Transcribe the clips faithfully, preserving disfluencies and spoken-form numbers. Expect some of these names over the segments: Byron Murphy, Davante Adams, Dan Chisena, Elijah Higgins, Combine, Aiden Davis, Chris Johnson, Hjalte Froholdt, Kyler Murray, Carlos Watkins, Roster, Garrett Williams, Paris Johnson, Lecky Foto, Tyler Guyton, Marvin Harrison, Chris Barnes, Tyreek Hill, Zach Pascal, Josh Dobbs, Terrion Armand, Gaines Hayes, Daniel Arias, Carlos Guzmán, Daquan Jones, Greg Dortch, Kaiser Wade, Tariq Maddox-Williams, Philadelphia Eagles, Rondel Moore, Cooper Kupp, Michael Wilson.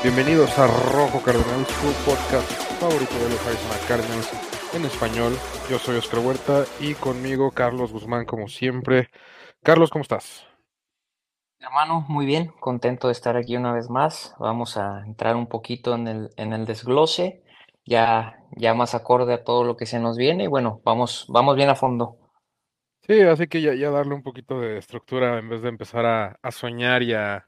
Bienvenidos a Rojo Cardinals, su podcast favorito de los Arizona Cardinals en español. Yo soy Oscar Huerta y conmigo Carlos Guzmán, como siempre. Carlos, ¿cómo estás? Hermano, muy bien, contento de estar aquí una vez más. Vamos a entrar un poquito en el, en el desglose, ya, ya más acorde a todo lo que se nos viene. Y bueno, vamos, vamos bien a fondo. Sí, así que ya, ya darle un poquito de estructura en vez de empezar a, a soñar y a,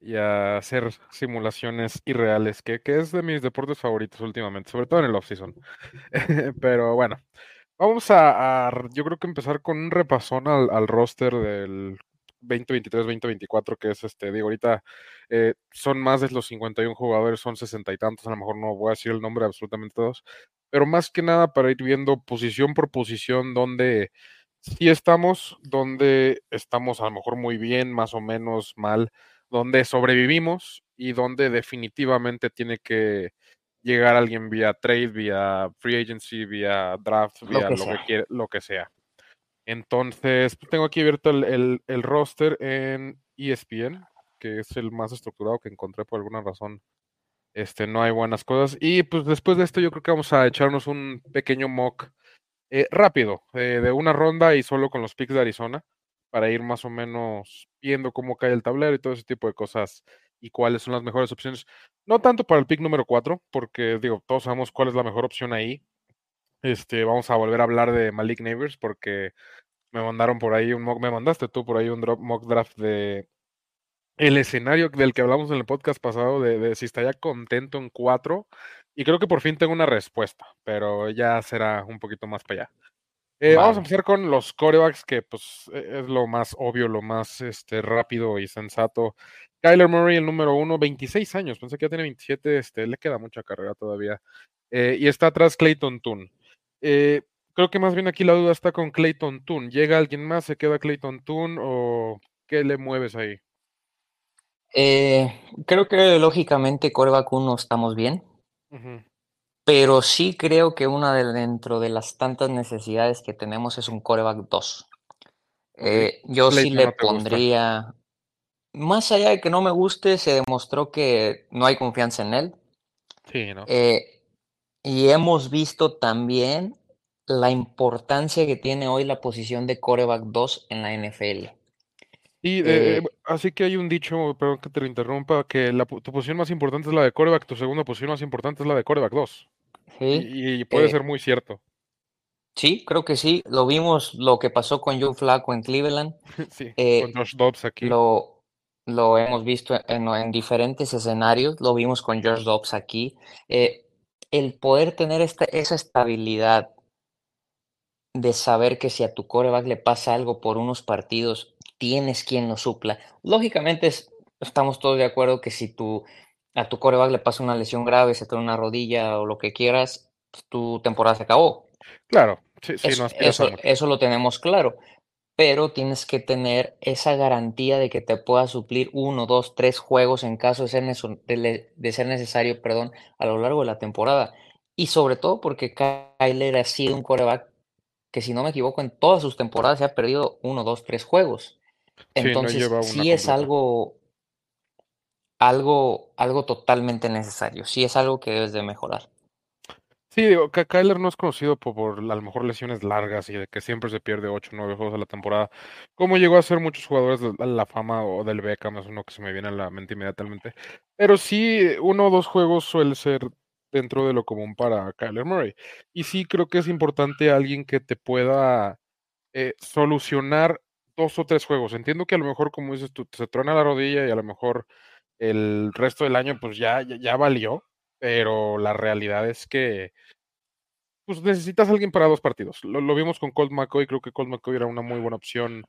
y a hacer simulaciones irreales, que, que es de mis deportes favoritos últimamente, sobre todo en el off-season. Pero bueno, vamos a, a, yo creo que empezar con un repasón al, al roster del veinte veintitrés, veinte veinticuatro, que es este, digo, ahorita eh, son más de los cincuenta y uno jugadores, son sesenta y tantos, a lo mejor no voy a decir el nombre de absolutamente todos, pero más que nada para ir viendo posición por posición donde sí estamos, donde estamos a lo mejor muy bien, más o menos mal, donde sobrevivimos y donde definitivamente tiene que llegar alguien vía trade, vía free agency, vía draft, vía lo que, lo que quiera, lo que sea. Entonces, tengo aquí abierto el, el, el roster en E S P N, que es el más estructurado que encontré por alguna razón. Este, no hay buenas cosas. Y pues después de esto yo creo que vamos a echarnos un pequeño mock eh, rápido, eh, de una ronda y solo con los picks de Arizona, para ir más o menos viendo cómo cae el tablero y todo ese tipo de cosas y cuáles son las mejores opciones. No tanto para el pick número cuatro, porque digo, todos sabemos cuál es la mejor opción ahí. Este, vamos a volver a hablar de Malik Neighbors porque me mandaron por ahí un mock, me mandaste tú por ahí un drop, mock draft de el escenario del que hablamos en el podcast pasado de, de si estaría contento en cuatro, y creo que por fin tengo una respuesta, pero ya será un poquito más para allá. Eh, wow. Vamos a empezar con los quarterbacks, que pues es lo más obvio, lo más este, rápido y sensato. Kyler Murray, el número uno, veintiséis años, pensé que ya tiene veintisiete, este, le queda mucha carrera todavía, eh, y está atrás Clayton Tune. Eh, creo que más bien aquí la duda está con Clayton Tune. ¿Llega alguien más? ¿Se queda Clayton Tune? ¿O qué le mueves ahí? Eh, creo que lógicamente quarterback uno estamos bien. Uh-huh. Pero sí creo que una de dentro de las tantas necesidades que tenemos es un quarterback dos. Eh, yo Clayton sí le no pondría... Gusta. Más allá de que no me guste, se demostró que no hay confianza en él. Sí, ¿no? Eh, Y hemos visto también la importancia que tiene hoy la posición de quarterback dos en la N F L. Y eh, eh, así que hay un dicho, perdón que te lo interrumpa, que la, tu posición más importante es la de quarterback, tu segunda posición más importante es la de quarterback dos. Sí. Y, y puede eh, ser muy cierto. Sí, creo que sí. Lo vimos lo que pasó con Joe Flacco en Cleveland. Sí, eh, con Josh Dobbs aquí. Lo, lo hemos visto en, en diferentes escenarios. Lo vimos con Josh Dobbs aquí. Eh, El poder tener esta, esa estabilidad de saber que si a tu quarterback le pasa algo por unos partidos, tienes quien lo supla. Lógicamente es, estamos todos de acuerdo que si tu, a tu quarterback le pasa una lesión grave, se te da una rodilla o lo que quieras, pues tu temporada se acabó. Claro, sí, sí, eso, no eso, eso lo tenemos claro. Pero tienes que tener esa garantía de que te pueda suplir uno, dos, tres juegos en caso de ser, ne- de, de ser necesario, perdón, a lo largo de la temporada. Y sobre todo porque Kyler ha sido un quarterback que, si no me equivoco, en todas sus temporadas se ha perdido uno, dos, tres juegos. Entonces, sí, no sí es algo, algo, algo totalmente necesario. Sí es algo que debes de mejorar. Sí, digo, Kyler no es conocido por, por a lo mejor lesiones largas y de que siempre se pierde ocho o nueve juegos a la temporada, como llegó a ser muchos jugadores de la fama o del Beckham, es uno que se me viene a la mente inmediatamente. Pero sí, uno o dos juegos suele ser dentro de lo común para Kyler Murray. Y sí creo que es importante alguien que te pueda eh, solucionar dos o tres juegos. Entiendo que a lo mejor, como dices tú, se truena la rodilla y a lo mejor el resto del año pues ya, ya, ya valió. Pero la realidad es que pues necesitas a alguien para dos partidos. Lo, lo vimos con Colt McCoy, creo que Colt McCoy era una muy buena opción,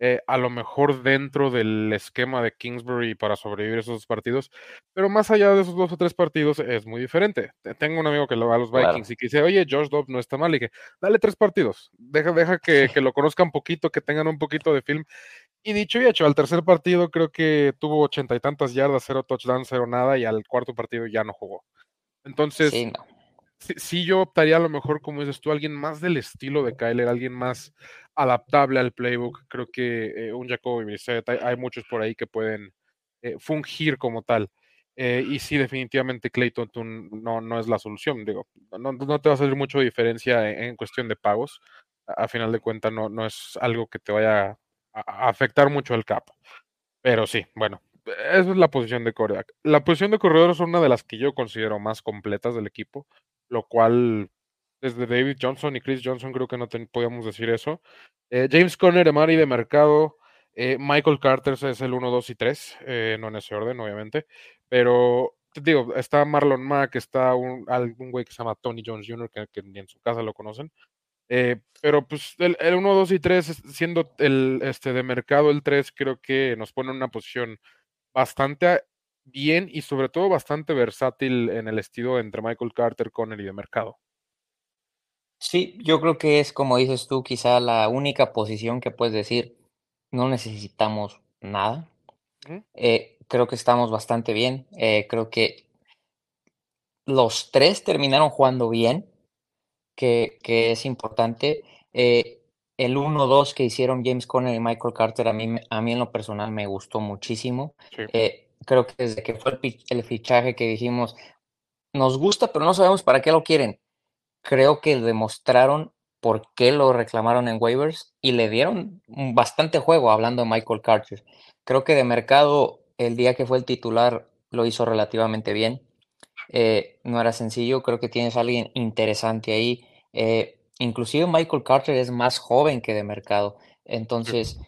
eh, a lo mejor dentro del esquema de Kingsbury para sobrevivir esos dos partidos, pero más allá de esos dos o tres partidos es muy diferente. Tengo un amigo que lo va a los Vikings, claro, y que dice, oye, Josh Dobbs no está mal, y que dale tres partidos, deja, deja que, que lo conozcan poquito, que tengan un poquito de film. Y dicho y hecho, al tercer partido creo que tuvo ochenta y tantas yardas, cero touchdowns, cero nada, y al cuarto partido ya no jugó. Entonces, sí, no. sí, sí yo optaría a lo mejor, como dices tú, alguien más del estilo de Kyler, alguien más adaptable al playbook. Creo que eh, un Jacoby Brissett, hay, hay muchos por ahí que pueden eh, fungir como tal. Eh, y sí, definitivamente Clayton Tune no, no es la solución. Digo, no, no te va a hacer mucha diferencia en, en cuestión de pagos. A, a final de cuentas, no, no es algo que te vaya a, a afectar mucho al cap. Pero sí, bueno, esa es la posición de cornerback. La posición de corredor es una de las que yo considero más completas del equipo, lo cual desde David Johnson y Chris Johnson creo que no ten, podíamos decir eso. Eh, James Conner, Emari Demercado, eh, Michael Carter es el uno, dos y tres, eh, no en ese orden, obviamente. Pero, te digo, está Marlon Mack, está un, algún güey que se llama Tony Jones junior, que, que ni en su casa lo conocen. Eh, pero, pues, el, el uno, dos y tres, siendo el este de mercado el tres, creo que nos pone en una posición bastante bien y, sobre todo, bastante versátil en el estilo entre Michael Carter, Conner y de mercado. Sí, yo creo que es, como dices tú, quizá la única posición que puedes decir, no necesitamos nada. ¿Mm? Eh... Creo que estamos bastante bien. Eh, creo que los tres terminaron jugando bien, que, que es importante. Eh, el uno dos que hicieron James Conner y Michael Carter, a mí, a mí en lo personal me gustó muchísimo. Sí. Eh, creo que desde que fue el, el fichaje que dijimos, nos gusta, pero no sabemos para qué lo quieren. Creo que demostraron por qué lo reclamaron en waivers y le dieron bastante juego hablando de Michael Carter. Creo que de mercado... El día que fue el titular lo hizo relativamente bien. Eh, no era sencillo. Creo que tienes a alguien interesante ahí. Eh, inclusive Michael Carter es más joven que de mercado. Entonces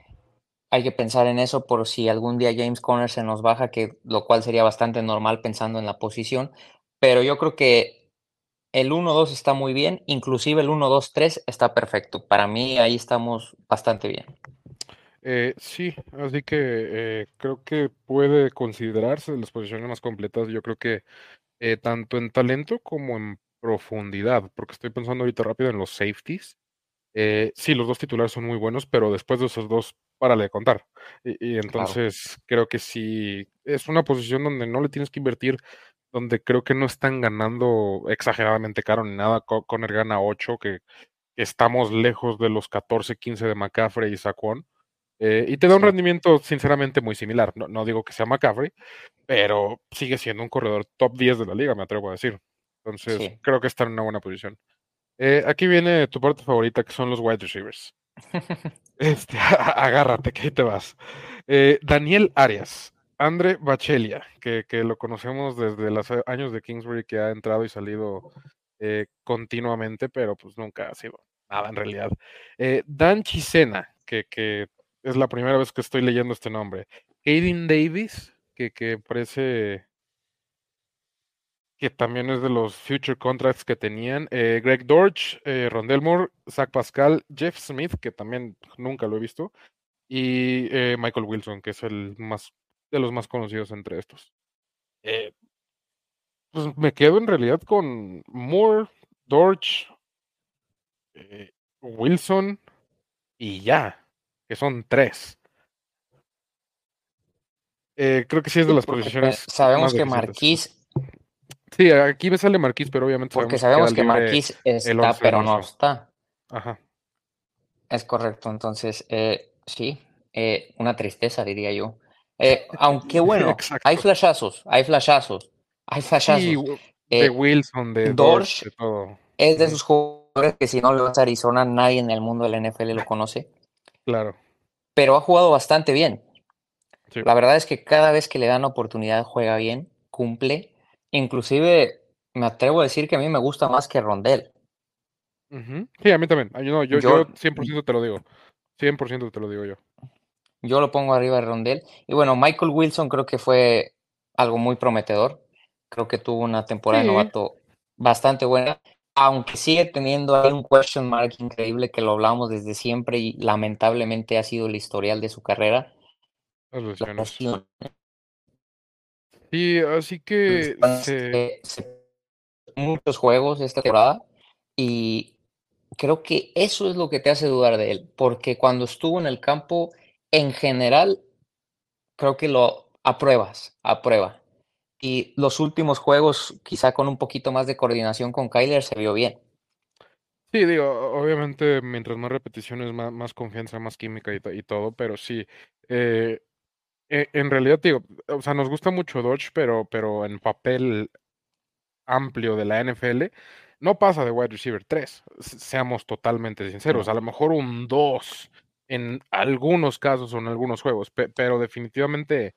hay que pensar en eso por si algún día James Conner se nos baja, que lo cual sería bastante normal pensando en la posición. Pero yo creo que el uno dos está muy bien. Inclusive el uno dos tres está perfecto. Para mí ahí estamos bastante bien. Eh, sí, así que eh, creo que puede considerarse de las posiciones más completas, yo creo que eh, tanto en talento como en profundidad, porque estoy pensando ahorita rápido en los safeties. Eh, sí, los dos titulares son muy buenos, pero después de esos dos, párale de contar. Y, y entonces claro. Creo que sí, es una posición donde no le tienes que invertir, donde creo que no están ganando exageradamente caro ni nada. Conner gana ocho, que estamos lejos de los catorce, quince de McCaffrey y Saquon. Eh, y te da un rendimiento sinceramente muy similar. No, no digo que sea McCaffrey, pero sigue siendo un corredor top diez de la liga, me atrevo a decir. Entonces, sí, creo que está en una buena posición. Eh, aquí viene tu parte favorita, que son los wide receivers. este, agárrate, que ahí te vas. Eh, Daniel Arias, Andre Bachelia, que, que lo conocemos desde los años de Kingsbury, que ha entrado y salido eh, continuamente, pero pues nunca ha sido nada en realidad. Eh, Dan Chisena, que... que es la primera vez que estoy leyendo este nombre. Aiden Davis, que, que parece que también es de los future contracts que tenían. Eh, Greg Dortch, eh, Rondel Moore, Zach Pascal, Jeff Smith, que también nunca lo he visto. Y eh, Michael Wilson, que es el más de los más conocidos entre estos. Eh, pues me quedo en realidad con Moore, Dortch, eh, Wilson y ya. Que son tres. Eh, creo que sí es de las posiciones. Sabemos que Marquise. Sí, aquí me sale Marquise, pero obviamente. Porque sabemos que Marquise está, pero no está. Ajá. Es correcto, entonces, eh, sí, eh, una tristeza, diría yo. Eh, aunque bueno, hay flashazos, hay flashazos, hay flashazos. Sí, eh, de Wilson, de Dortch, de todo. Es de esos jugadores que si no le vas a Arizona, nadie en el mundo del N F L lo conoce. Claro. Pero ha jugado bastante bien. Sí. La verdad es que cada vez que le dan oportunidad juega bien, cumple. Inclusive me atrevo a decir que a mí me gusta más que Rondel. Uh-huh. Sí, a mí también. Yo, no, yo, yo, yo cien por ciento te lo digo. cien por ciento te lo digo yo. Yo lo pongo arriba de Rondel. Y bueno, Michael Wilson creo que fue algo muy prometedor. Creo que tuvo una temporada sí. novato bastante buena. Aunque sigue teniendo ahí un question mark increíble que lo hablamos desde siempre y lamentablemente ha sido el historial de su carrera. Sí, así que... Se, se, muchos juegos esta temporada y creo que eso es lo que te hace dudar de él, porque cuando estuvo en el campo, en general, creo que lo apruebas, aprueba. Y los últimos juegos, quizá con un poquito más de coordinación con Kyler, se vio bien. Sí, digo, obviamente, mientras más repeticiones, más, más confianza, más química y, y todo, pero sí, eh, en realidad, digo, o sea, nos gusta mucho Dortch, pero, pero en papel amplio de la N F L, no pasa de wide receiver tres, seamos totalmente sinceros, a lo mejor un dos en algunos casos o en algunos juegos, pe- pero definitivamente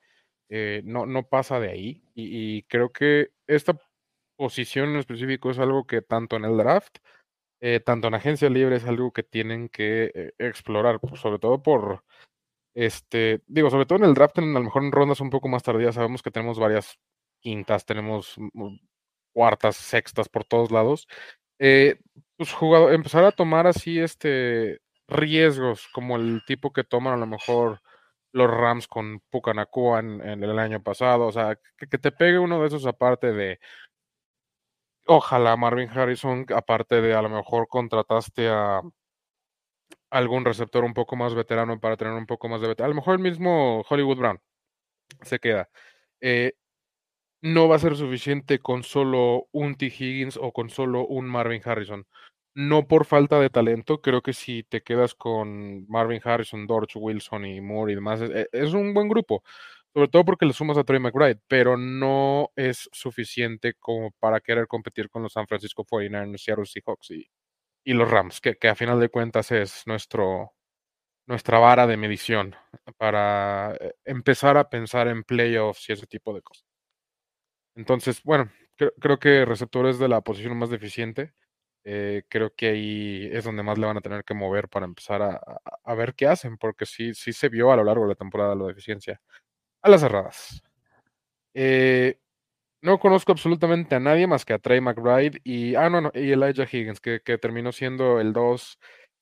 eh, no, no pasa de ahí, y, y creo que esta posición en específico es algo que tanto en el draft, eh, tanto en agencia libre es algo que tienen que eh, explorar, pues, sobre todo por... Este, digo, sobre todo en el draft, en, a lo mejor en rondas un poco más tardías, sabemos que tenemos varias quintas, tenemos cuartas, sextas por todos lados. Eh, pues jugador, empezar a tomar así este riesgos como el tipo que toman a lo mejor los Rams con Pucanacua en, en el año pasado, o sea, que, que te pegue uno de esos aparte de ojalá Marvin Harrison, aparte de a lo mejor contrataste a algún receptor un poco más veterano para tener un poco más de veterano. A lo mejor el mismo Hollywood Brown se queda. Eh, no va a ser suficiente con solo un T. Higgins o con solo un Marvin Harrison. No por falta de talento, creo que si te quedas con Marvin Harrison, Dortch, Wilson y Moore y demás, es, es un buen grupo. Sobre todo porque le sumas a Trey McBride, pero no es suficiente como para querer competir con los San Francisco cuarenta y nueve ers, Seattle Seahawks y Y los Rams, que, que a final de cuentas es nuestro, nuestra vara de medición para empezar a pensar en playoffs y ese tipo de cosas. Entonces, bueno, creo, creo que receptor es de la posición más deficiente. Eh, creo que ahí es donde más le van a tener que mover para empezar a, a, a ver qué hacen, porque sí, sí se vio a lo largo de la temporada la deficiencia. A las cerradas. Eh... No conozco absolutamente a nadie más que a Trey McBride y, ah, no, no, y Elijah Higgins, que, que terminó siendo el dos.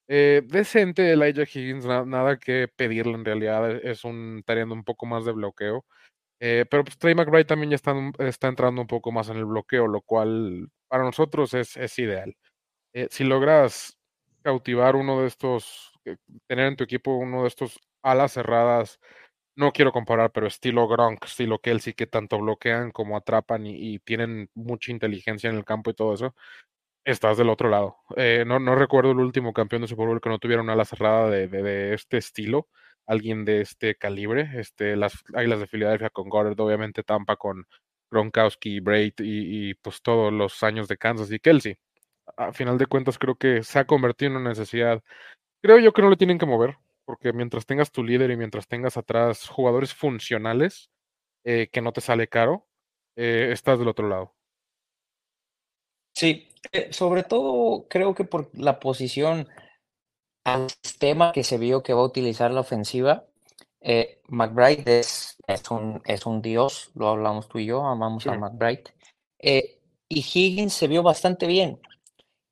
Eh, decente Elijah Higgins, na, nada que pedirle en realidad, es un teniendo un poco más de bloqueo. Eh, pero pues Trey McBride también ya está, está entrando un poco más en el bloqueo, lo cual para nosotros es, es ideal. Eh, si logras cautivar uno de estos, tener en tu equipo uno de estos alas cerradas, no quiero comparar, pero estilo Gronk, estilo Kelce, que tanto bloquean como atrapan y, y tienen mucha inteligencia en el campo y todo eso, estás del otro lado. Eh, no, no recuerdo el último campeón de Super Bowl que no tuviera una ala cerrada de, de, de este estilo, alguien de este calibre. Este, las Águilas de Filadelfia con Goddard, obviamente Tampa con Gronkowski, Brady y, y pues todos los años de Kansas y Kelce. A final de cuentas creo que se ha convertido en una necesidad. Creo yo que no le tienen que mover. Porque mientras tengas tu líder y mientras tengas atrás jugadores funcionales eh, que no te sale caro, eh, estás del otro lado. Sí, eh, sobre todo creo que por la posición al sistema que se vio que va a utilizar la ofensiva, eh, McBride es, es, un, es un dios, lo hablamos tú y yo, amamos sí. a McBride. Eh, y Higgins se vio bastante bien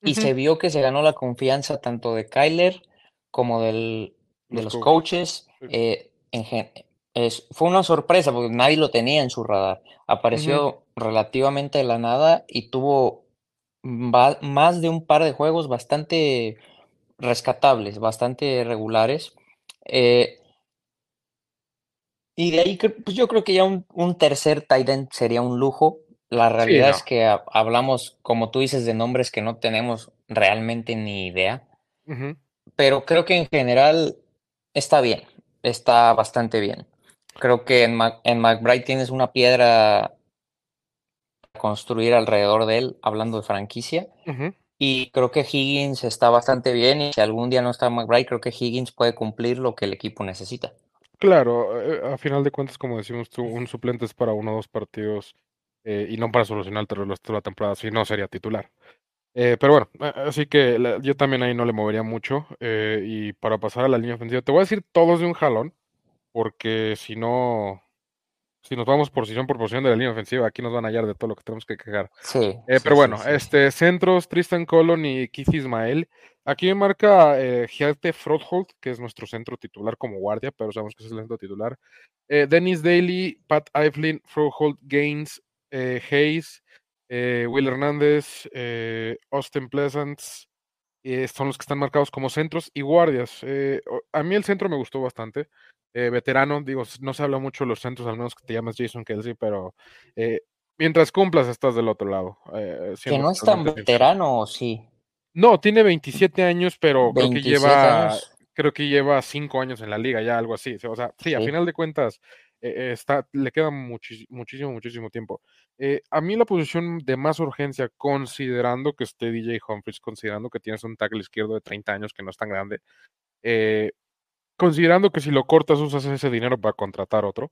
y uh-huh. se vio que se ganó la confianza tanto de Kyler como del... de los coaches, eh, en gen- es, fue una sorpresa porque nadie lo tenía en su radar, apareció uh-huh. relativamente de la nada y tuvo va- más de un par de juegos bastante rescatables, bastante regulares, eh, y de ahí pues yo creo que ya un, un tercer tight end sería un lujo. La realidad sí, no. es que a- hablamos, como tú dices, de nombres que no tenemos realmente ni idea, uh-huh. pero creo que en general está bien, está bastante bien. Creo que en, Mac, en McBride tienes una piedra a construir alrededor de él, hablando de franquicia, uh-huh. y creo que Higgins está bastante bien, y si algún día no está McBride, creo que Higgins puede cumplir lo que el equipo necesita. Claro, a final de cuentas, como decimos tú, un suplente es para uno o dos partidos, eh, y no para solucionar el resto de la temporada, si no sería titular. Eh, pero bueno, así que la, yo también ahí no le movería mucho, eh, y para pasar a la línea ofensiva, te voy a decir todos de un jalón, porque si no, si nos vamos posición por posición de la línea ofensiva, aquí nos van a hallar de todo lo que tenemos que cagar. Sí, eh, sí, pero bueno, sí, sí. este centros, Tristan Colon y Keith Ismael. Aquí me marca eh, Hjalte Froholdt, que es nuestro centro titular como guardia, pero sabemos que es el centro titular. Eh, Dennis Daly, Pat Elflein, Froholdt, Gaines, eh, Hayes, Eh, Will Hernández, eh, Austin Pleasants, eh, son los que están marcados como centros y guardias. Eh, a mí el centro me gustó bastante. Eh, veterano, digo, no se habla mucho de los centros, al menos que te llamas Jason Kelce, pero eh, mientras cumplas estás del otro lado. Eh, que no es tan veterano, ¿o sí? No, tiene veintisiete años, pero creo que lleva, creo que lleva cinco años en la liga, ya algo así. O sea, sí, a sí. final de cuentas eh, está, le queda muchis, muchísimo, muchísimo tiempo. Eh, a mí la posición de más urgencia, considerando que esté D J Humphries, considerando que tienes un tackle izquierdo de treinta años que no es tan grande, eh, considerando que si lo cortas usas ese dinero para contratar otro,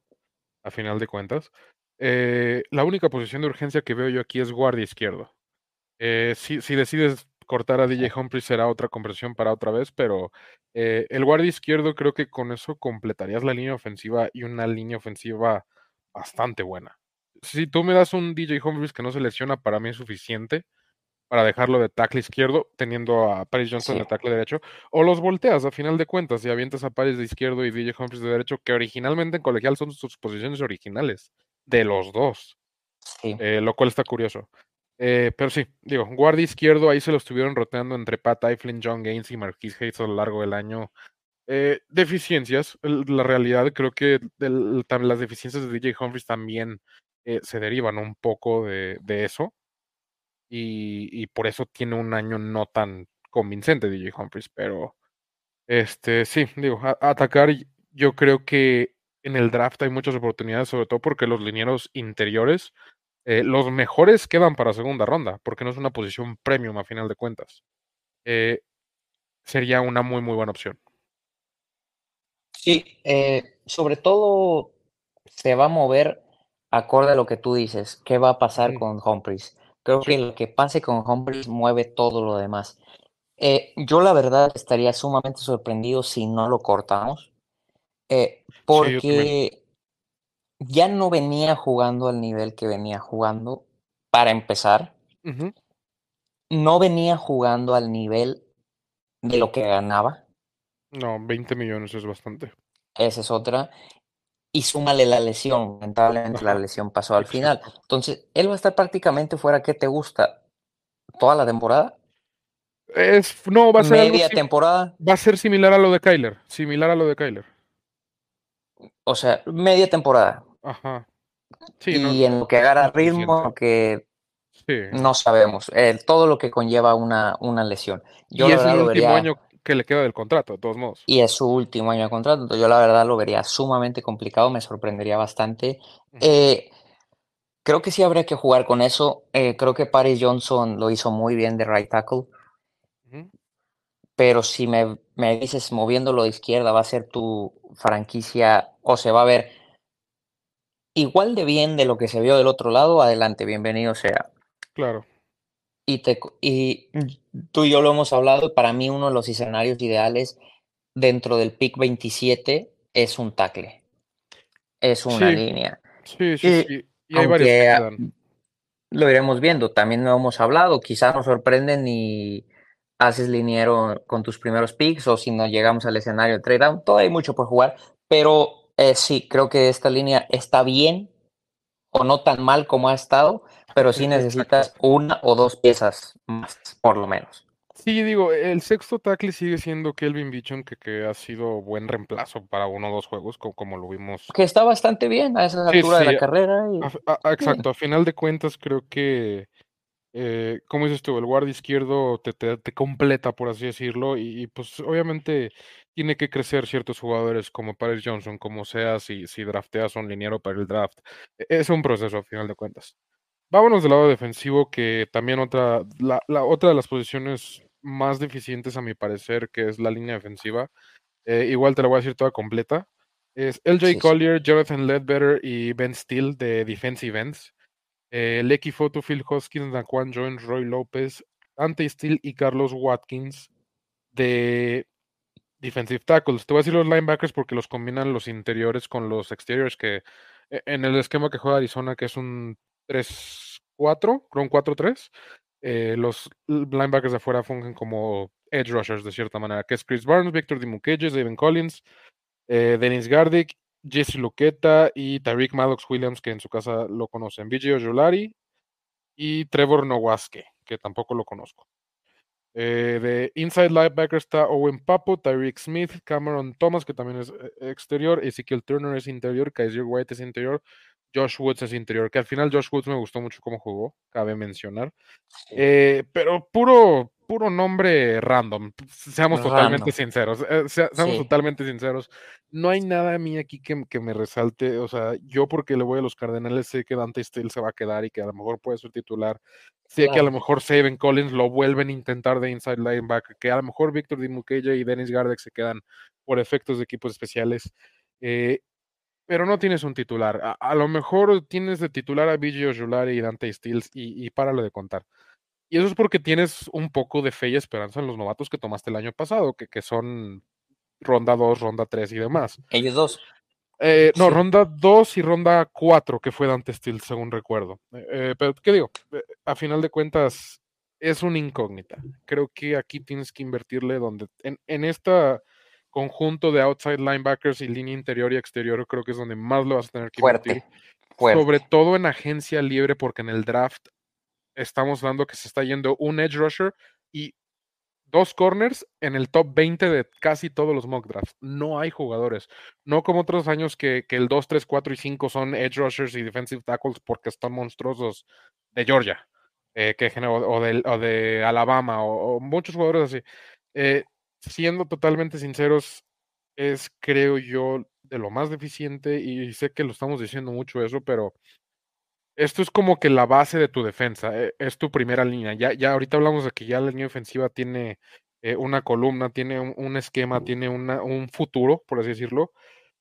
a final de cuentas, eh, la única posición de urgencia que veo yo aquí es guardia izquierdo. Eh, si, si decides cortar a D J Humphries será otra conversión para otra vez, pero eh, el guardia izquierdo creo que con eso completarías la línea ofensiva y una línea ofensiva bastante buena. Si tú me das un D J Humphries que no se lesiona, para mí es suficiente para dejarlo de tackle izquierdo, teniendo a Paris Johnson sí. de tackle derecho, o los volteas a final de cuentas y avientas a Paris de izquierdo y D J Humphries de derecho, que originalmente en colegial son sus posiciones originales, de los dos, sí. eh, lo cual está curioso. Eh, pero sí, digo, guardia izquierdo, ahí se lo estuvieron roteando entre Pat Elflein, John Gaines y Marquise Hayes a lo largo del año. Eh, deficiencias, la realidad, creo que el, las deficiencias de D J Humphries también eh, se derivan un poco de, de eso, y, y por eso tiene un año no tan convincente D J Humphries, pero este sí, digo, a, a atacar, yo creo que en el draft hay muchas oportunidades, sobre todo porque los linieros interiores, Eh, los mejores quedan para segunda ronda, porque no es una posición premium a final de cuentas. Eh, sería una muy, muy buena opción. Sí, eh, sobre todo se va a mover acorde a lo que tú dices. ¿Qué va a pasar sí. con Humphries? Creo sí. que lo que pase con Humphries mueve todo lo demás. Eh, yo la verdad estaría sumamente sorprendido si no lo cortamos, eh, porque... Sí, ya no venía jugando al nivel que venía jugando, para empezar. Uh-huh. No venía jugando al nivel de lo que ganaba. No, veinte millones es bastante. Esa es otra. Y súmale la lesión. Lamentablemente la lesión pasó al final. Entonces, él va a estar prácticamente fuera. ¿Qué te gusta? ¿Toda la temporada? Es, no, va a ser media sim- temporada. Va a ser similar a lo de Kyler. Similar a lo de Kyler. O sea, media temporada. Ajá. Sí, y no, en lo que agarra ritmo, lo que sí. no sabemos. Eh, todo lo que conlleva una, una lesión. Yo y es el último vería... año que le queda del contrato, de todos modos. Y es su último año de contrato. Entonces yo la verdad lo vería sumamente complicado, me sorprendería bastante. Uh-huh. Eh, creo que sí habría que jugar con eso. Eh, creo que Paris Johnson lo hizo muy bien de right tackle. Uh-huh. Pero si me, me dices moviéndolo de izquierda va a ser tu franquicia, o se va a ver igual de bien de lo que se vio del otro lado, adelante, bienvenido sea. Claro. Y, te, y tú y yo lo hemos hablado, y para mí uno de los escenarios ideales dentro del pick veintisiete es un tackle. Es una sí, línea. Sí, sí, y, sí. Y hay varios que quedan. Lo iremos viendo, también lo hemos hablado, quizás nos sorprenden y... haces liniero con tus primeros picks, o si no llegamos al escenario de trade down, todavía hay mucho por jugar, pero eh, sí, creo que esta línea está bien, o no tan mal como ha estado, pero sí necesitas una o dos piezas más, por lo menos. Sí, digo, el sexto tackle sigue siendo Kelvin Bichon, que, que ha sido buen reemplazo para uno o dos juegos, como, como lo vimos. Que está bastante bien a esa sí, altura sí, de la a, carrera. Y... A, a, exacto, a final de cuentas creo que Eh, como dices tú, el guardia izquierdo te, te, te completa, por así decirlo, y, y pues obviamente tiene que crecer ciertos jugadores como Paris Johnson, como sea, si, si drafteas un liniero para el draft. Es un proceso, al final de cuentas. Vámonos del lado defensivo, que también otra, la, la otra de las posiciones más deficientes, a mi parecer, que es la línea defensiva. Eh, igual te la voy a decir toda completa. Es L J sí, sí. Collier, Jonathan Ledbetter y Ben Steele de Defensive Ends. Eh, Lecky Foto, Phil Hoskins, Daquan Jones, Roy López, Dante Steele y Carlos Watkins de Defensive Tackles. Te voy a decir los linebackers porque los combinan los interiores con los exteriores, que en el esquema que juega Arizona, que es un tres cuatro, con cuatro tres, eh, los linebackers de afuera fungen como edge rushers de cierta manera, que es Chris Barnes, Victor Dimukeje, Zayvon Collins, eh, Dennis Gardick, Jesse Luqueta y Tariq Maddox-Williams, que en su casa lo conocen, Vijay Ojolari y Trevor Nowaske, que tampoco lo conozco. Eh, de inside linebacker está Owen Papo, Tyreek Smith, Cameron Thomas, que también es exterior, Ezekiel Turner es interior, Kaiser White es interior, Josh Woods es interior, que al final Josh Woods me gustó mucho cómo jugó, cabe mencionar. Eh, pero puro puro nombre random, seamos random. totalmente sinceros, eh, se, seamos sí. totalmente sinceros, no hay nada a mí aquí que, que me resalte, o sea, yo porque le voy a los Cardenales sé que Dante Steele se va a quedar y que a lo mejor puede ser titular, sé claro. que a lo mejor Saban Collins lo vuelven a intentar de inside linebacker, que a lo mejor Victor Dimukeje y Dennis Gardeck se quedan por efectos de equipos especiales, eh, pero no tienes un titular, a, a lo mejor tienes de titular a B J Ojulari y Dante Steele y, y páralo de contar. Y eso es porque tienes un poco de fe y esperanza en los novatos que tomaste el año pasado, que, que son ronda dos, ronda tres y demás. ¿Ellos dos? Eh, no, sí. ronda dos y ronda cuatro, que fue Dante Steele, según recuerdo. Eh, pero, ¿qué digo? Eh, a final de cuentas, es una incógnita. Creo que aquí tienes que invertirle donde... En, en este conjunto de outside linebackers y línea interior y exterior, creo que es donde más lo vas a tener que Fuerte. invertir. Fuerte. Sobre todo en agencia libre, porque en el draft... estamos hablando que se está yendo un edge rusher y dos corners en el top veinte de casi todos los mock drafts. No hay jugadores. No como otros años que, que el dos, tres, cuatro y cinco son edge rushers y defensive tackles porque están monstruosos de Georgia eh, que, o, de, o de Alabama o, o muchos jugadores así. Eh, siendo totalmente sinceros, es creo yo de lo más deficiente y sé que lo estamos diciendo mucho eso, pero esto es como que la base de tu defensa, es tu primera línea. Ya, ya ahorita hablamos de que ya la línea ofensiva tiene eh, una columna, tiene un, un esquema, tiene una, un futuro, por así decirlo.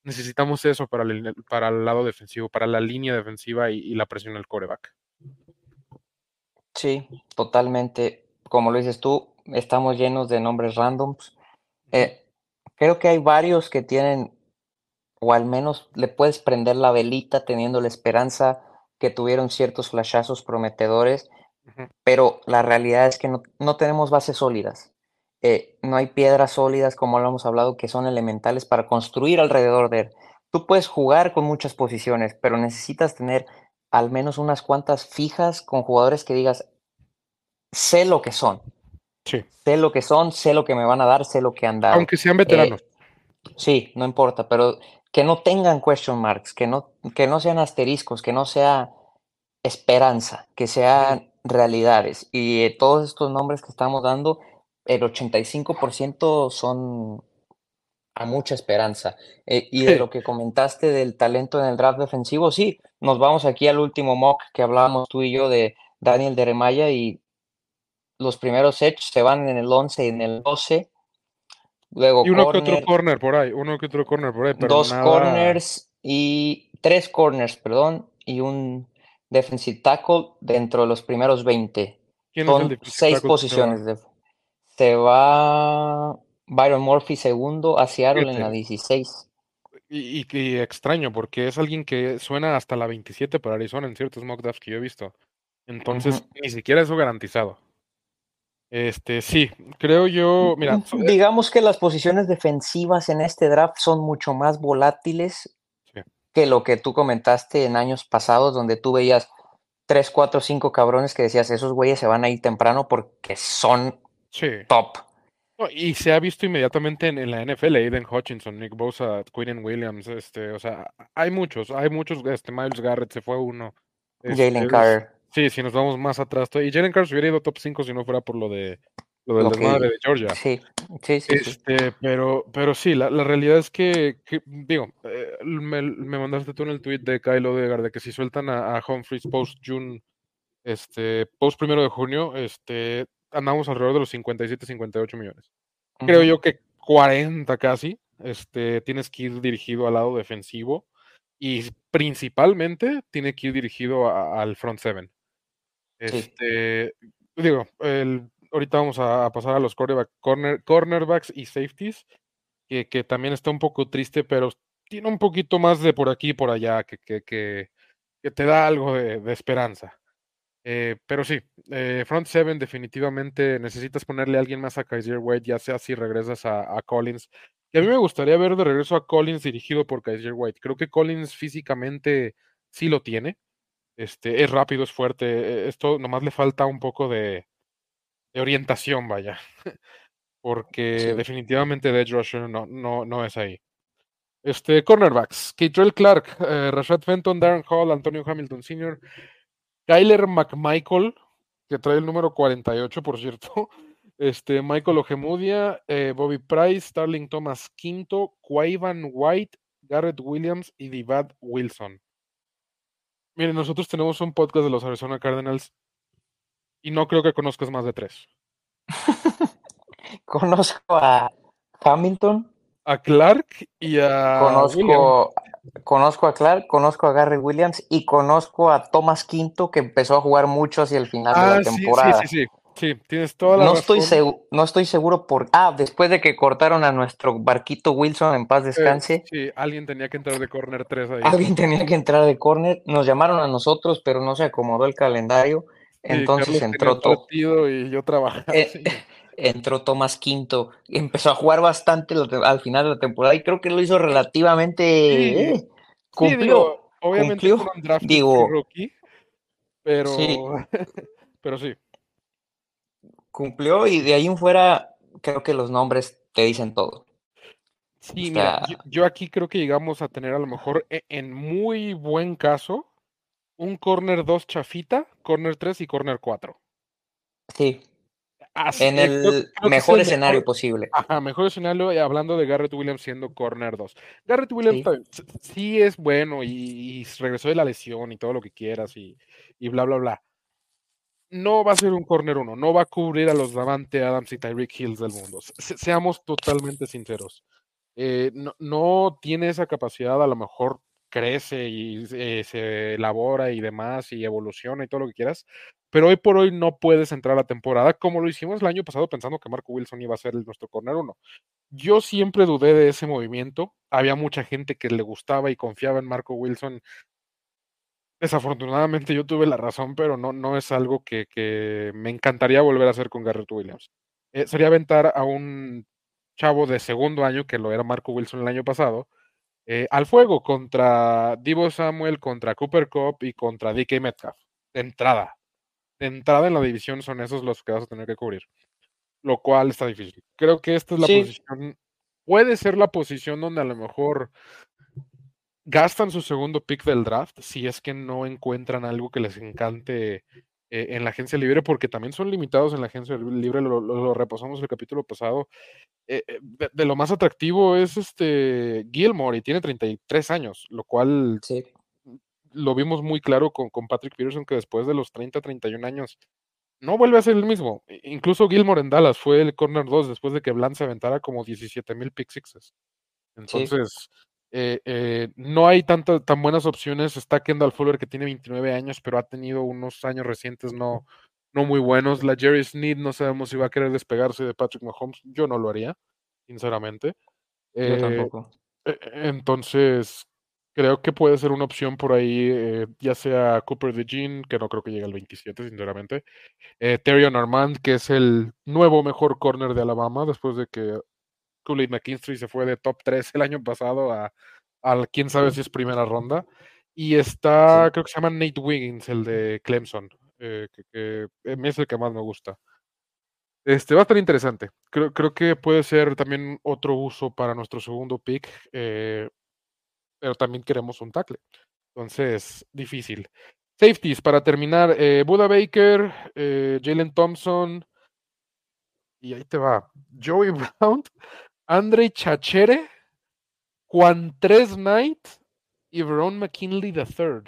Necesitamos eso para el, para el lado defensivo, para la línea defensiva y, y la presión del quarterback. Sí, totalmente. Como lo dices tú, estamos llenos de nombres randoms. Eh, creo que hay varios que tienen, o al menos le puedes prender la velita teniendo la esperanza... que tuvieron ciertos flashazos prometedores, uh-huh. pero la realidad es que no, no tenemos bases sólidas. Eh, no hay piedras sólidas, como lo hemos hablado, que son elementales para construir alrededor de él. Tú puedes jugar con muchas posiciones, pero necesitas tener al menos unas cuantas fijas con jugadores que digas, sé lo que son. Sí. Sé lo que son, sé lo que me van a dar, sé lo que han dado. Aunque sean veteranos. Eh, sí, no importa, pero... que no tengan question marks, que no, que no sean asteriscos, que no sea esperanza, que sean realidades. Y eh, todos estos nombres que estamos dando, el ochenta y cinco por ciento son a mucha esperanza. Eh, y de lo que comentaste del talento en el draft defensivo, sí, nos vamos aquí al último mock que hablábamos tú y yo de Daniel Jeremiah y los primeros edge se van en el once y en el doce. Luego y uno corner, que otro corner por ahí, uno que otro corner por ahí, pero dos nada... corners y tres corners, perdón, y un defensive tackle dentro de los primeros veinte. Son seis posiciones. Se va? De... se va Byron Murphy segundo a Seattle en la dieciséis. Y, y, y extraño, porque es alguien que suena hasta la veintisiete para Arizona en ciertos mock drafts que yo he visto. Entonces, uh-huh. ni siquiera eso garantizado. Este, sí, creo yo, mira, digamos que las posiciones defensivas en este draft son mucho más volátiles sí. que lo que tú comentaste en años pasados, donde tú veías tres, cuatro, cinco cabrones que decías, esos güeyes se van a ir temprano porque son sí. top. No, y se ha visto inmediatamente en, en la N F L, Aiden Hutchinson, Nick Bosa, Quinnen Williams, este, o sea, hay muchos, hay muchos, este, Myles Garrett se fue uno. Este, Jalen Carter. Sí, si nos vamos más atrás. Y Jalen Carter hubiera ido top cinco si no fuera por lo de lo del okay. desmadre de Georgia. Sí, sí, sí. Este, sí. Pero, pero sí, la, la realidad es que, que digo, eh, me, me mandaste tú en el tweet de Kyle Odegaard de que si sueltan a, a Humphries post June, este, post primero de junio, este, andamos alrededor de los cincuenta y siete, cincuenta y ocho millones. Uh-huh. Creo yo que cuarenta casi, este, tienes que ir dirigido al lado defensivo y principalmente tiene que ir dirigido a, al front seven. Este, sí. digo, el, ahorita vamos a, a pasar a los quarterback, corner, cornerbacks y safeties, que, que también está un poco triste, pero tiene un poquito más de por aquí y por allá, que, que, que, que te da algo de, de esperanza. Eh, pero sí, eh, front seven definitivamente necesitas ponerle a alguien más a Kaiser Wade, ya sea si regresas a, a Collins. Y a mí me gustaría ver de regreso a Collins dirigido por Kaiser Wade. Creo que Collins físicamente sí lo tiene. Este, es rápido, es fuerte, esto nomás le falta un poco de, de orientación, vaya, porque sí. definitivamente de edge rusher no, no, no es ahí. Este, cornerbacks, Keitrell Clark, eh, Rashad Fenton, Darren Hall, Antonio Hamilton Senior, Kyler McMichael, que trae el número cuarenta y ocho, por cierto, Este, Michael Ojemudia, eh, Bobby Price, Starling Thomas Quinto, Quavan White, Garrett Williams y Divad Wilson. Miren, nosotros tenemos un podcast de los Arizona Cardinals y no creo que conozcas más de tres. Conozco a Hamilton, a Clark y a conozco Williams. Conozco a Clark, conozco a Garrett Williams y conozco a Thomas Quinto, que empezó a jugar mucho hacia el final ah, de la sí, temporada. Sí, sí, sí. Sí, tienes toda la no razón. Estoy segu- no estoy seguro por... Ah, después de que cortaron a nuestro barquito Wilson, en paz descanse. Eh, sí, alguien tenía que entrar de corner tres ahí. Alguien tenía que entrar de corner. Nos llamaron a nosotros, pero no se acomodó el calendario. Entonces sí, entró... To- y yo trabajaba. Eh, sí. Entró Thomas Quinto. Empezó a jugar bastante al final de la temporada y creo que lo hizo relativamente... Sí. Eh, cumplió. Sí, digo, obviamente cumplió. Un draft digo, rookie, pero... Sí. pero sí. Cumplió y de ahí en fuera creo que los nombres te dicen todo. Sí, o sea, mira, yo, yo aquí creo que llegamos a tener a lo mejor en, en muy buen caso un corner dos chafita, corner tres y corner cuatro. Sí. Así, en el creo, creo mejor escenario mejor, posible. Ajá, mejor escenario, hablando de Garrett Williams siendo corner dos. Garrett Williams sí, sí es bueno y, y regresó de la lesión y todo lo que quieras y, y bla, bla, bla. No va a ser un corner uno, no va a cubrir a los Davante Adams y Tyreek Hill del mundo. Se- seamos totalmente sinceros. Eh, no, no tiene esa capacidad, a lo mejor crece y eh, se elabora y demás y evoluciona y todo lo que quieras, pero hoy por hoy no puedes entrar a la temporada como lo hicimos el año pasado pensando que Marco Wilson iba a ser el, nuestro corner uno. Yo siempre dudé de ese movimiento. Había mucha gente que le gustaba y confiaba en Marco Wilson. Desafortunadamente yo tuve la razón, pero no, no es algo que, que me encantaría volver a hacer con Garrett Williams. Eh, sería aventar a un chavo de segundo año, que lo era Marco Wilson el año pasado, eh, al fuego contra Deebo Samuel, contra Cooper Kupp y contra D K Metcalf. De entrada. De entrada en la división son esos los que vas a tener que cubrir. Lo cual está difícil. Creo que esta es la sí. posición... Puede ser la posición donde a lo mejor... gastan su segundo pick del draft si es que no encuentran algo que les encante eh, en la agencia libre, porque también son limitados en la agencia libre, lo, lo, lo reposamos el capítulo pasado. Eh, de, de lo más atractivo es este Gilmore y tiene treinta y tres años, lo cual sí. lo vimos muy claro con, con Patrick Peterson, que después de los treinta, treinta y un años no vuelve a ser el mismo. Incluso Gilmore en Dallas fue el corner dos después de que Bland se aventara como diecisiete mil pick sixes. Entonces... Sí. Eh, eh, no hay tantas tan buenas opciones. Está Kendall Fuller, que tiene veintinueve años, pero ha tenido unos años recientes no, no muy buenos. La Jerry Sneed, no sabemos si va a querer despegarse de Patrick Mahomes. Yo no lo haría, sinceramente. Eh, Yo tampoco. Eh, entonces, creo que puede ser una opción por ahí, eh, ya sea Cooper DeJean, que no creo que llegue al veintisiete, sinceramente. Eh, Terrion Armand, que es el nuevo mejor corner de Alabama, después de que Kool-Aid McKinstry se fue de top tres el año pasado a, a quién sabe si es primera ronda. Y está, sí. creo que se llama Nate Wiggins, el de Clemson, eh, que, que es el que más me gusta. Este va a estar interesante. Creo, creo que puede ser también otro uso para nuestro segundo pick, eh, pero también queremos un tackle. Entonces, difícil. Safeties, para terminar, eh, Buda Baker, eh, Jalen Thompson, y ahí te va, Joey Brown, Andre Chachere, Quantrez Knight y Verone McKinley the tercero.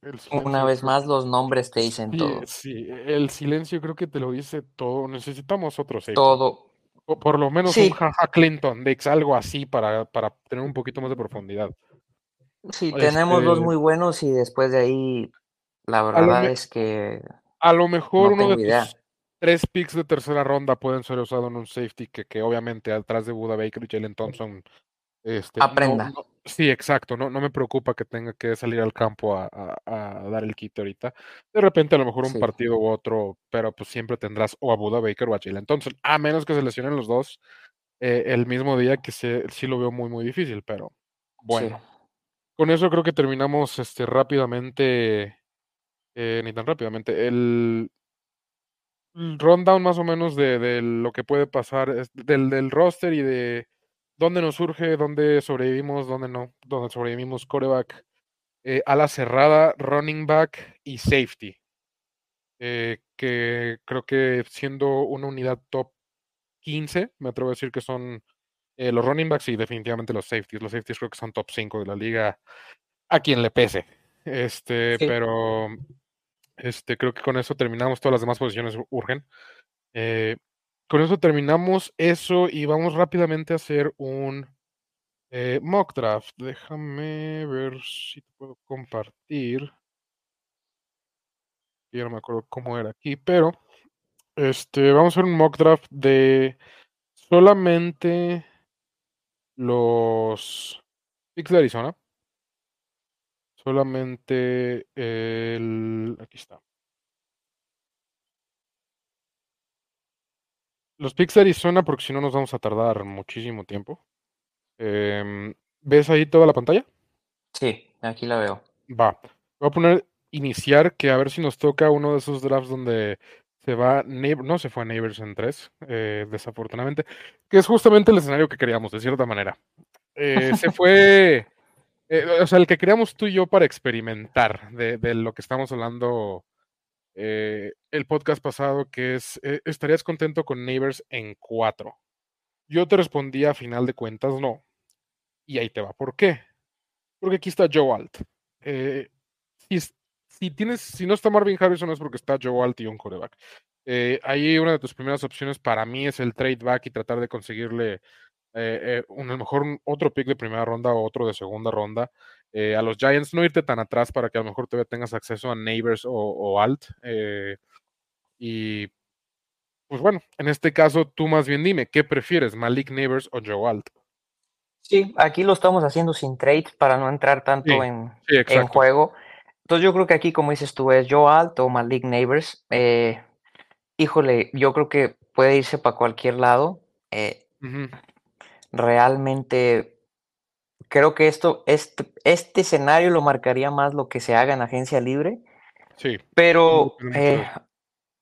El Una vez más, los nombres te dicen sí, todo. Sí, el silencio creo que te lo dice todo. Necesitamos otro safety. Todo. O por lo menos sí. un jaja Clinton Dix, algo así para, para tener un poquito más de profundidad. Sí, este... tenemos dos muy buenos y después de ahí, la verdad me... es que... A lo mejor no uno de idea. tus tres picks de tercera ronda pueden ser usados en un safety que, que obviamente atrás de Buda Baker y Jalen Thompson este, aprenda. No, no, sí, exacto. No, no me preocupa que tenga que salir al campo a, a, a dar el quite ahorita. De repente a lo mejor un sí. partido u otro, pero pues siempre tendrás o a Buda Baker o a Jalen Thompson, a menos que se lesionen los dos eh, el mismo día, que se, sí lo veo muy, muy difícil, pero bueno. Sí. Con eso creo que terminamos este, rápidamente... Eh, ni tan rápidamente, el, el rundown más o menos de, de lo que puede pasar, del, del roster y de dónde nos surge, dónde sobrevivimos, dónde no, dónde sobrevivimos quarterback, eh, ala cerrada, running back y safety. eh, que creo que siendo una unidad top quince, me atrevo a decir que son eh, los running backs y definitivamente los safeties. Los safeties creo que son top cinco de la liga, a quien le pese. Este, sí. Pero este, creo que con eso terminamos. Todas las demás posiciones urgen. Eh, con eso terminamos eso y vamos rápidamente a hacer un eh, mock draft. Déjame ver si te puedo compartir. Ya no me acuerdo cómo era aquí, pero este, vamos a hacer un mock draft de solamente los picks de Arizona. Solamente el... Aquí está. Los picks de Arizona, porque si no nos vamos a tardar muchísimo tiempo. Eh, ¿Ves ahí toda la pantalla? Sí, aquí la veo. Va. Voy a poner iniciar, que a ver si nos toca uno de esos drafts donde se va... No, se fue a Neighbors en tres, eh, desafortunadamente. Que es justamente el escenario que queríamos, de cierta manera. Eh, se fue... Eh, o sea, el que creamos tú y yo para experimentar de, de lo que estamos hablando eh, el podcast pasado, que es, eh, ¿estarías contento con Neighbors en cuatro? Yo te respondí a final de cuentas no. Y ahí te va. ¿Por qué? Porque aquí está Joe Alt. Eh, si, si, tienes, si no está Marvin Harrison es porque está Joe Alt y un quarterback. Eh, ahí una de tus primeras opciones para mí es el trade back y tratar de conseguirle... Eh, eh, un, a lo mejor un, otro pick de primera ronda o otro de segunda ronda eh, a los Giants, no irte tan atrás para que a lo mejor todavía tengas acceso a Neighbors o, o Alt eh, y pues bueno, en este caso tú más bien dime, ¿qué prefieres? ¿Malik Neighbors o Joe Alt? Sí, aquí lo estamos haciendo sin trade para no entrar tanto sí, en, sí, en juego, entonces yo creo que aquí como dices tú es Joe Alt o Malik Neighbors. eh, híjole, yo creo que puede irse para cualquier lado. eh, uh-huh. Realmente creo que esto, este, este escenario lo marcaría más lo que se haga en agencia libre. Sí. Pero eh,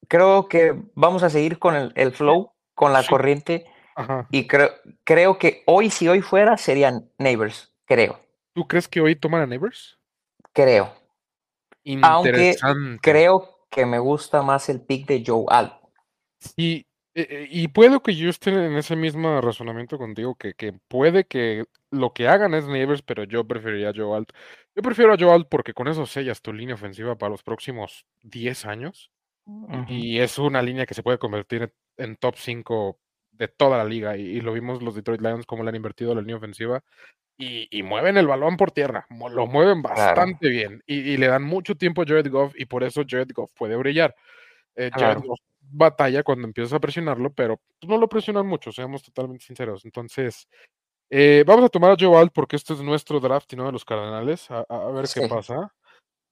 creo que vamos a seguir con el, el flow, con la sí. corriente. Ajá. Y creo, creo que hoy, si hoy fuera, serían Neighbors, creo. ¿Tú crees que hoy toman a Neighbors? Creo. Interesante. Aunque creo que me gusta más el pick de Joe Alt. Sí. Y puedo que yo esté en ese mismo razonamiento contigo, que, que puede que lo que hagan es Neighbors, pero yo preferiría a Joe Alt. Yo prefiero a Joe Alt porque con eso sellas tu línea ofensiva para los próximos diez años. Uh-huh. Y es una línea que se puede convertir en top cinco de toda la liga. Y, y lo vimos los Detroit Lions como le han invertido a la línea ofensiva. Y, y mueven el balón por tierra. Lo mueven bastante claro. bien. Y, y le dan mucho tiempo a Jared Goff y por eso Jared Goff puede brillar. Eh, Jared claro. Goff batalla cuando empiezas a presionarlo, pero no lo presionan mucho, seamos totalmente sinceros. Entonces, eh, vamos a tomar a Joe Alt porque este es nuestro draft y no de los Cardenales, a, a ver sí. qué pasa.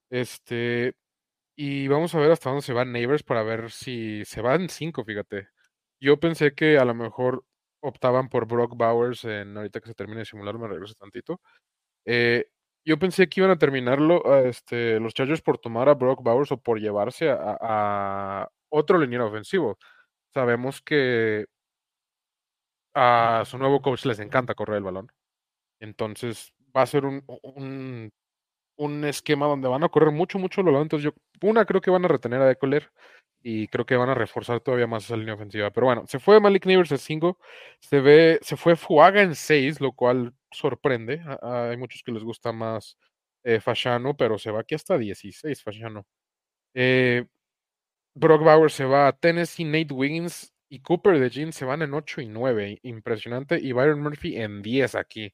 Este, y vamos a ver hasta dónde se van Neighbors para ver si se van cinco, fíjate. Yo pensé que a lo mejor optaban por Brock Bowers en ahorita que se termine de simular, me regreso tantito. Eh, yo pensé que iban a terminarlo este, los Chargers por tomar a Brock Bowers o por llevarse a, a otro liniero ofensivo. Sabemos que a su nuevo coach les encanta correr el balón. Entonces va a ser un, un, un esquema donde van a correr mucho, mucho el balón. Entonces yo, una, creo que van a retener a Eckler y creo que van a reforzar todavía más esa línea ofensiva. Pero bueno, se fue Malik Neighbors en cinco, se ve, se fue Fuaga en seis, lo cual sorprende. A, a, hay muchos que les gusta más eh, Fasciano, pero se va aquí hasta dieciséis Fasciano. Eh... Brock Bowers se va a Tennessee, Nate Wiggins y Cooper DeJean se van en ocho y nueve, impresionante, y Byron Murphy en diez aquí.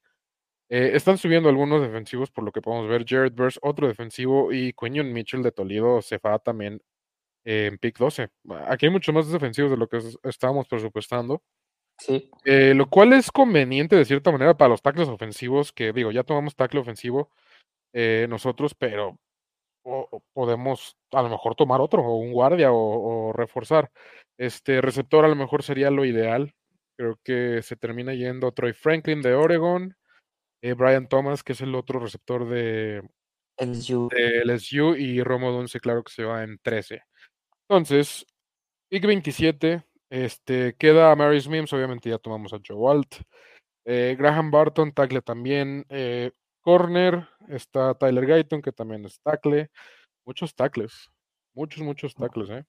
Eh, están subiendo algunos defensivos por lo que podemos ver, Jared Burse, otro defensivo, y Quinion Mitchell de Toledo se va también eh, en pick doce. Aquí hay muchos más defensivos de lo que estábamos presupuestando. Sí. Eh, lo cual es conveniente de cierta manera para los tackles ofensivos, que digo, ya tomamos tackle ofensivo eh, nosotros, pero... O podemos a lo mejor tomar otro, o un guardia, o, o reforzar. Este receptor a lo mejor sería lo ideal. Creo que se termina yendo Troy Franklin de Oregon, eh, Brian Thomas, que es el otro receptor de L S U, de L S U y Romo Dunze, claro que se va en trece. Entonces, pick veintisiete, este, queda a Marys Mims, obviamente ya tomamos a Joe Alt, eh, Graham Barton, tackle también, eh, corner, está Tyler Guyton, que también es tackle, muchos tackles. Muchos, muchos tackles, ¿eh?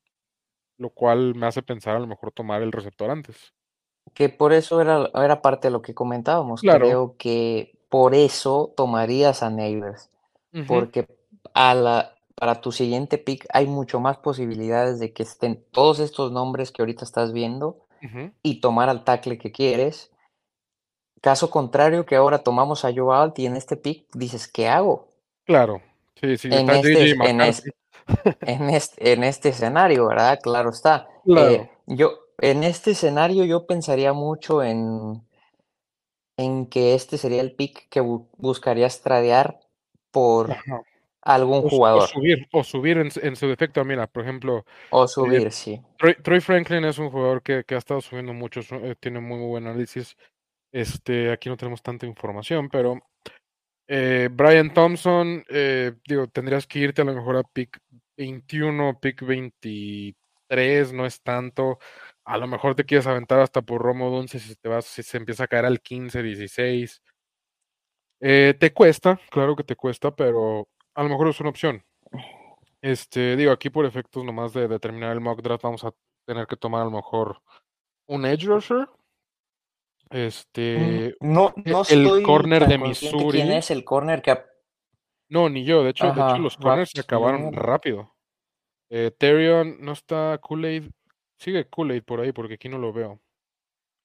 Lo cual me hace pensar a lo mejor tomar el receptor antes. Que por eso era, era parte de lo que comentábamos. Claro. Creo que por eso tomarías a Neighbors. Uh-huh. Porque a la, para tu siguiente pick hay mucho más posibilidades de que estén todos estos nombres que ahorita estás viendo uh-huh. y tomar al tackle que quieres. Caso contrario, que ahora tomamos a Joe Alt y en este pick dices, ¿qué hago? Claro. Sí, sí, en, este, en, este, en, este, en este escenario, ¿verdad? Claro está. Claro. Eh, yo... En este escenario yo pensaría mucho en, en que este sería el pick que bu- buscarías tradear por Ajá. algún o, jugador. O subir, o subir en, en su defecto, mira, por ejemplo. O subir, eh, sí. Troy, Troy Franklin es un jugador que, que ha estado subiendo mucho, eh, tiene muy buen análisis. Este, aquí no tenemos tanta información, pero eh, Brian Thompson, eh, digo, tendrías que irte a lo mejor a pick veintiuno, pick veintitrés, no es tanto. A lo mejor te quieres aventar hasta por Romo Dunce si te vas, si se empieza a caer al quince, dieciséis. Eh, te cuesta, claro que te cuesta, pero a lo mejor es una opción. Este, digo, aquí por efectos nomás de determinar el mock draft vamos a tener que tomar a lo mejor un edge rusher. Este, no, no el corner de Missouri. ¿Quién es el corner que ha... No, ni yo. De hecho, Ajá, de hecho los corners se acabaron rápido. Eh, Terion no está, Kool-Aid. Sigue Kool-Aid por ahí porque aquí no lo veo.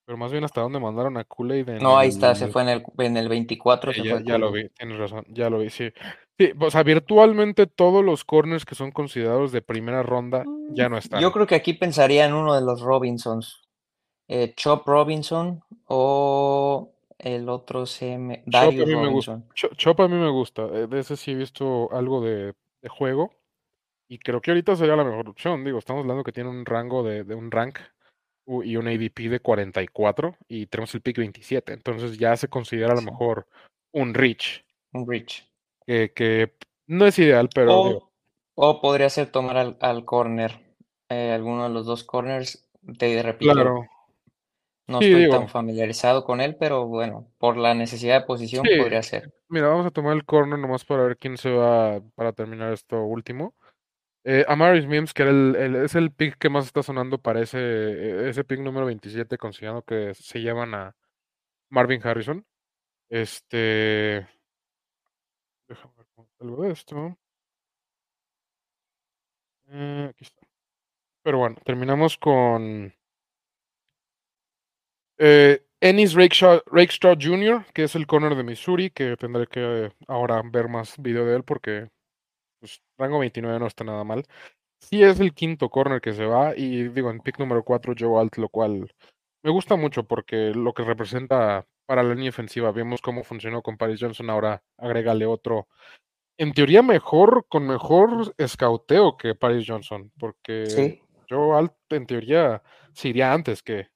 Pero más bien hasta dónde mandaron a Kool-Aid. No, ahí está, el, se fue en el, en el veinticuatro. Eh, se ya, fue ya lo vi, tienes razón, ya lo vi, sí. Sí, o sea, virtualmente todos los corners que son considerados de primera ronda ya no están. Yo creo que aquí pensaría en uno de los Robinsons. Eh, Chop Robinson o el otro C M. Dario Robinson. Chop a mí me gusta. De ese sí he visto algo de, de juego. Y creo que ahorita sería la mejor opción. Digo, estamos hablando que tiene un rango de, de un rank y un A D P de cuarenta y cuatro y tenemos el pick veintisiete. Entonces ya se considera a lo mejor un reach. Un reach. Que, que no es ideal, pero... O, digo. o podría ser tomar al, al corner. Eh, alguno de los dos corners. Te repito. Claro. No sí, estoy digo. tan familiarizado con él, pero bueno, por la necesidad de posición sí. podría ser. Mira, vamos a tomar el corner nomás para ver quién se va para terminar esto último. Eh, Amarius Mims, que era el, el, es el pick que más está sonando para ese, ese pick número veintisiete, considerando que se llevan a Marvin Harrison. Este. Déjame ver cómo salgo de esto. Eh, aquí está. Pero bueno, terminamos con. Eh, Ennis Rakeshaw, Rakeshaw junior, que es el corner de Missouri, que tendré que ahora ver más video de él porque. Pues rango veintinueve no está nada mal. Sí es el quinto corner que se va. Y digo, en pick número cuatro, Joe Alt, lo cual me gusta mucho porque lo que representa para la línea ofensiva. Vemos cómo funcionó con Paris Johnson. Ahora agrégale otro, en teoría mejor, con mejor escauteo que Paris Johnson. Porque ¿Sí? Joe Alt en teoría se iría antes que,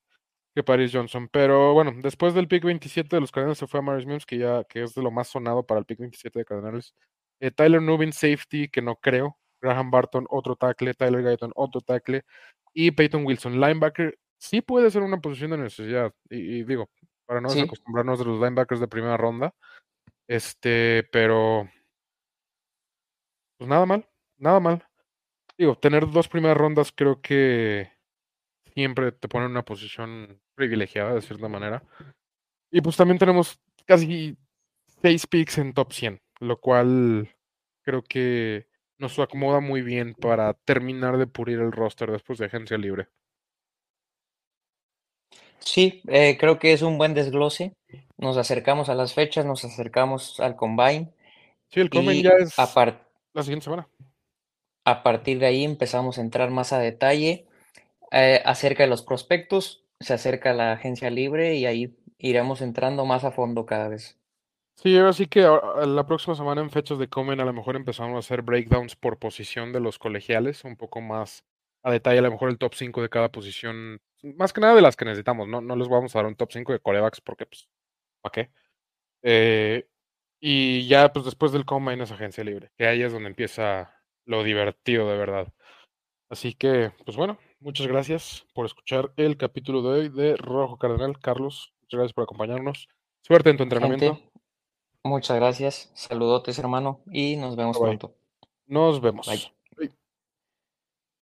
que Paris Johnson. Pero bueno, después del pick veintisiete de los Cardenales se fue a Maris Mims, que ya que es de lo más sonado para el pick veintisiete de Cardenales. Eh, Tyler Nubin, safety, que no creo. Graham Barton, otro tackle. Tyler Guyton, otro tackle. Y Peyton Wilson, linebacker. Sí puede ser una posición de necesidad. Y, y digo, para no ¿Sí? desacostumbrarnos de los linebackers de primera ronda. Este, pero... Pues nada mal. Nada mal. Digo, tener dos primeras rondas creo que siempre te pone en una posición privilegiada, de cierta manera. Y pues también tenemos casi seis picks en top cien. Lo cual creo que nos acomoda muy bien para terminar de pulir el roster después de agencia libre. Sí, eh, creo que es un buen desglose. Nos acercamos a las fechas, nos acercamos al combine. Sí, el combine ya es par- la siguiente semana. A partir de ahí empezamos a entrar más a detalle eh, acerca de los prospectos. Se acerca la agencia libre y ahí iremos entrando más a fondo cada vez. Sí, así que la próxima semana en fechas de combine a lo mejor empezamos a hacer breakdowns por posición de los colegiales, un poco más a detalle, a lo mejor el top cinco de cada posición, más que nada de las que necesitamos, no, no les vamos a dar un top cinco de corebacks porque pues, ¿para qué? Eh, y ya pues después del combine es agencia libre, que ahí es donde empieza lo divertido de verdad. Así que, pues bueno, muchas gracias por escuchar el capítulo de hoy de Rojo Cardenal. Carlos, muchas gracias por acompañarnos. Suerte en tu entrenamiento. Gente. Muchas gracias, saludotes hermano y nos vemos Bye. pronto. Nos vemos. Bye.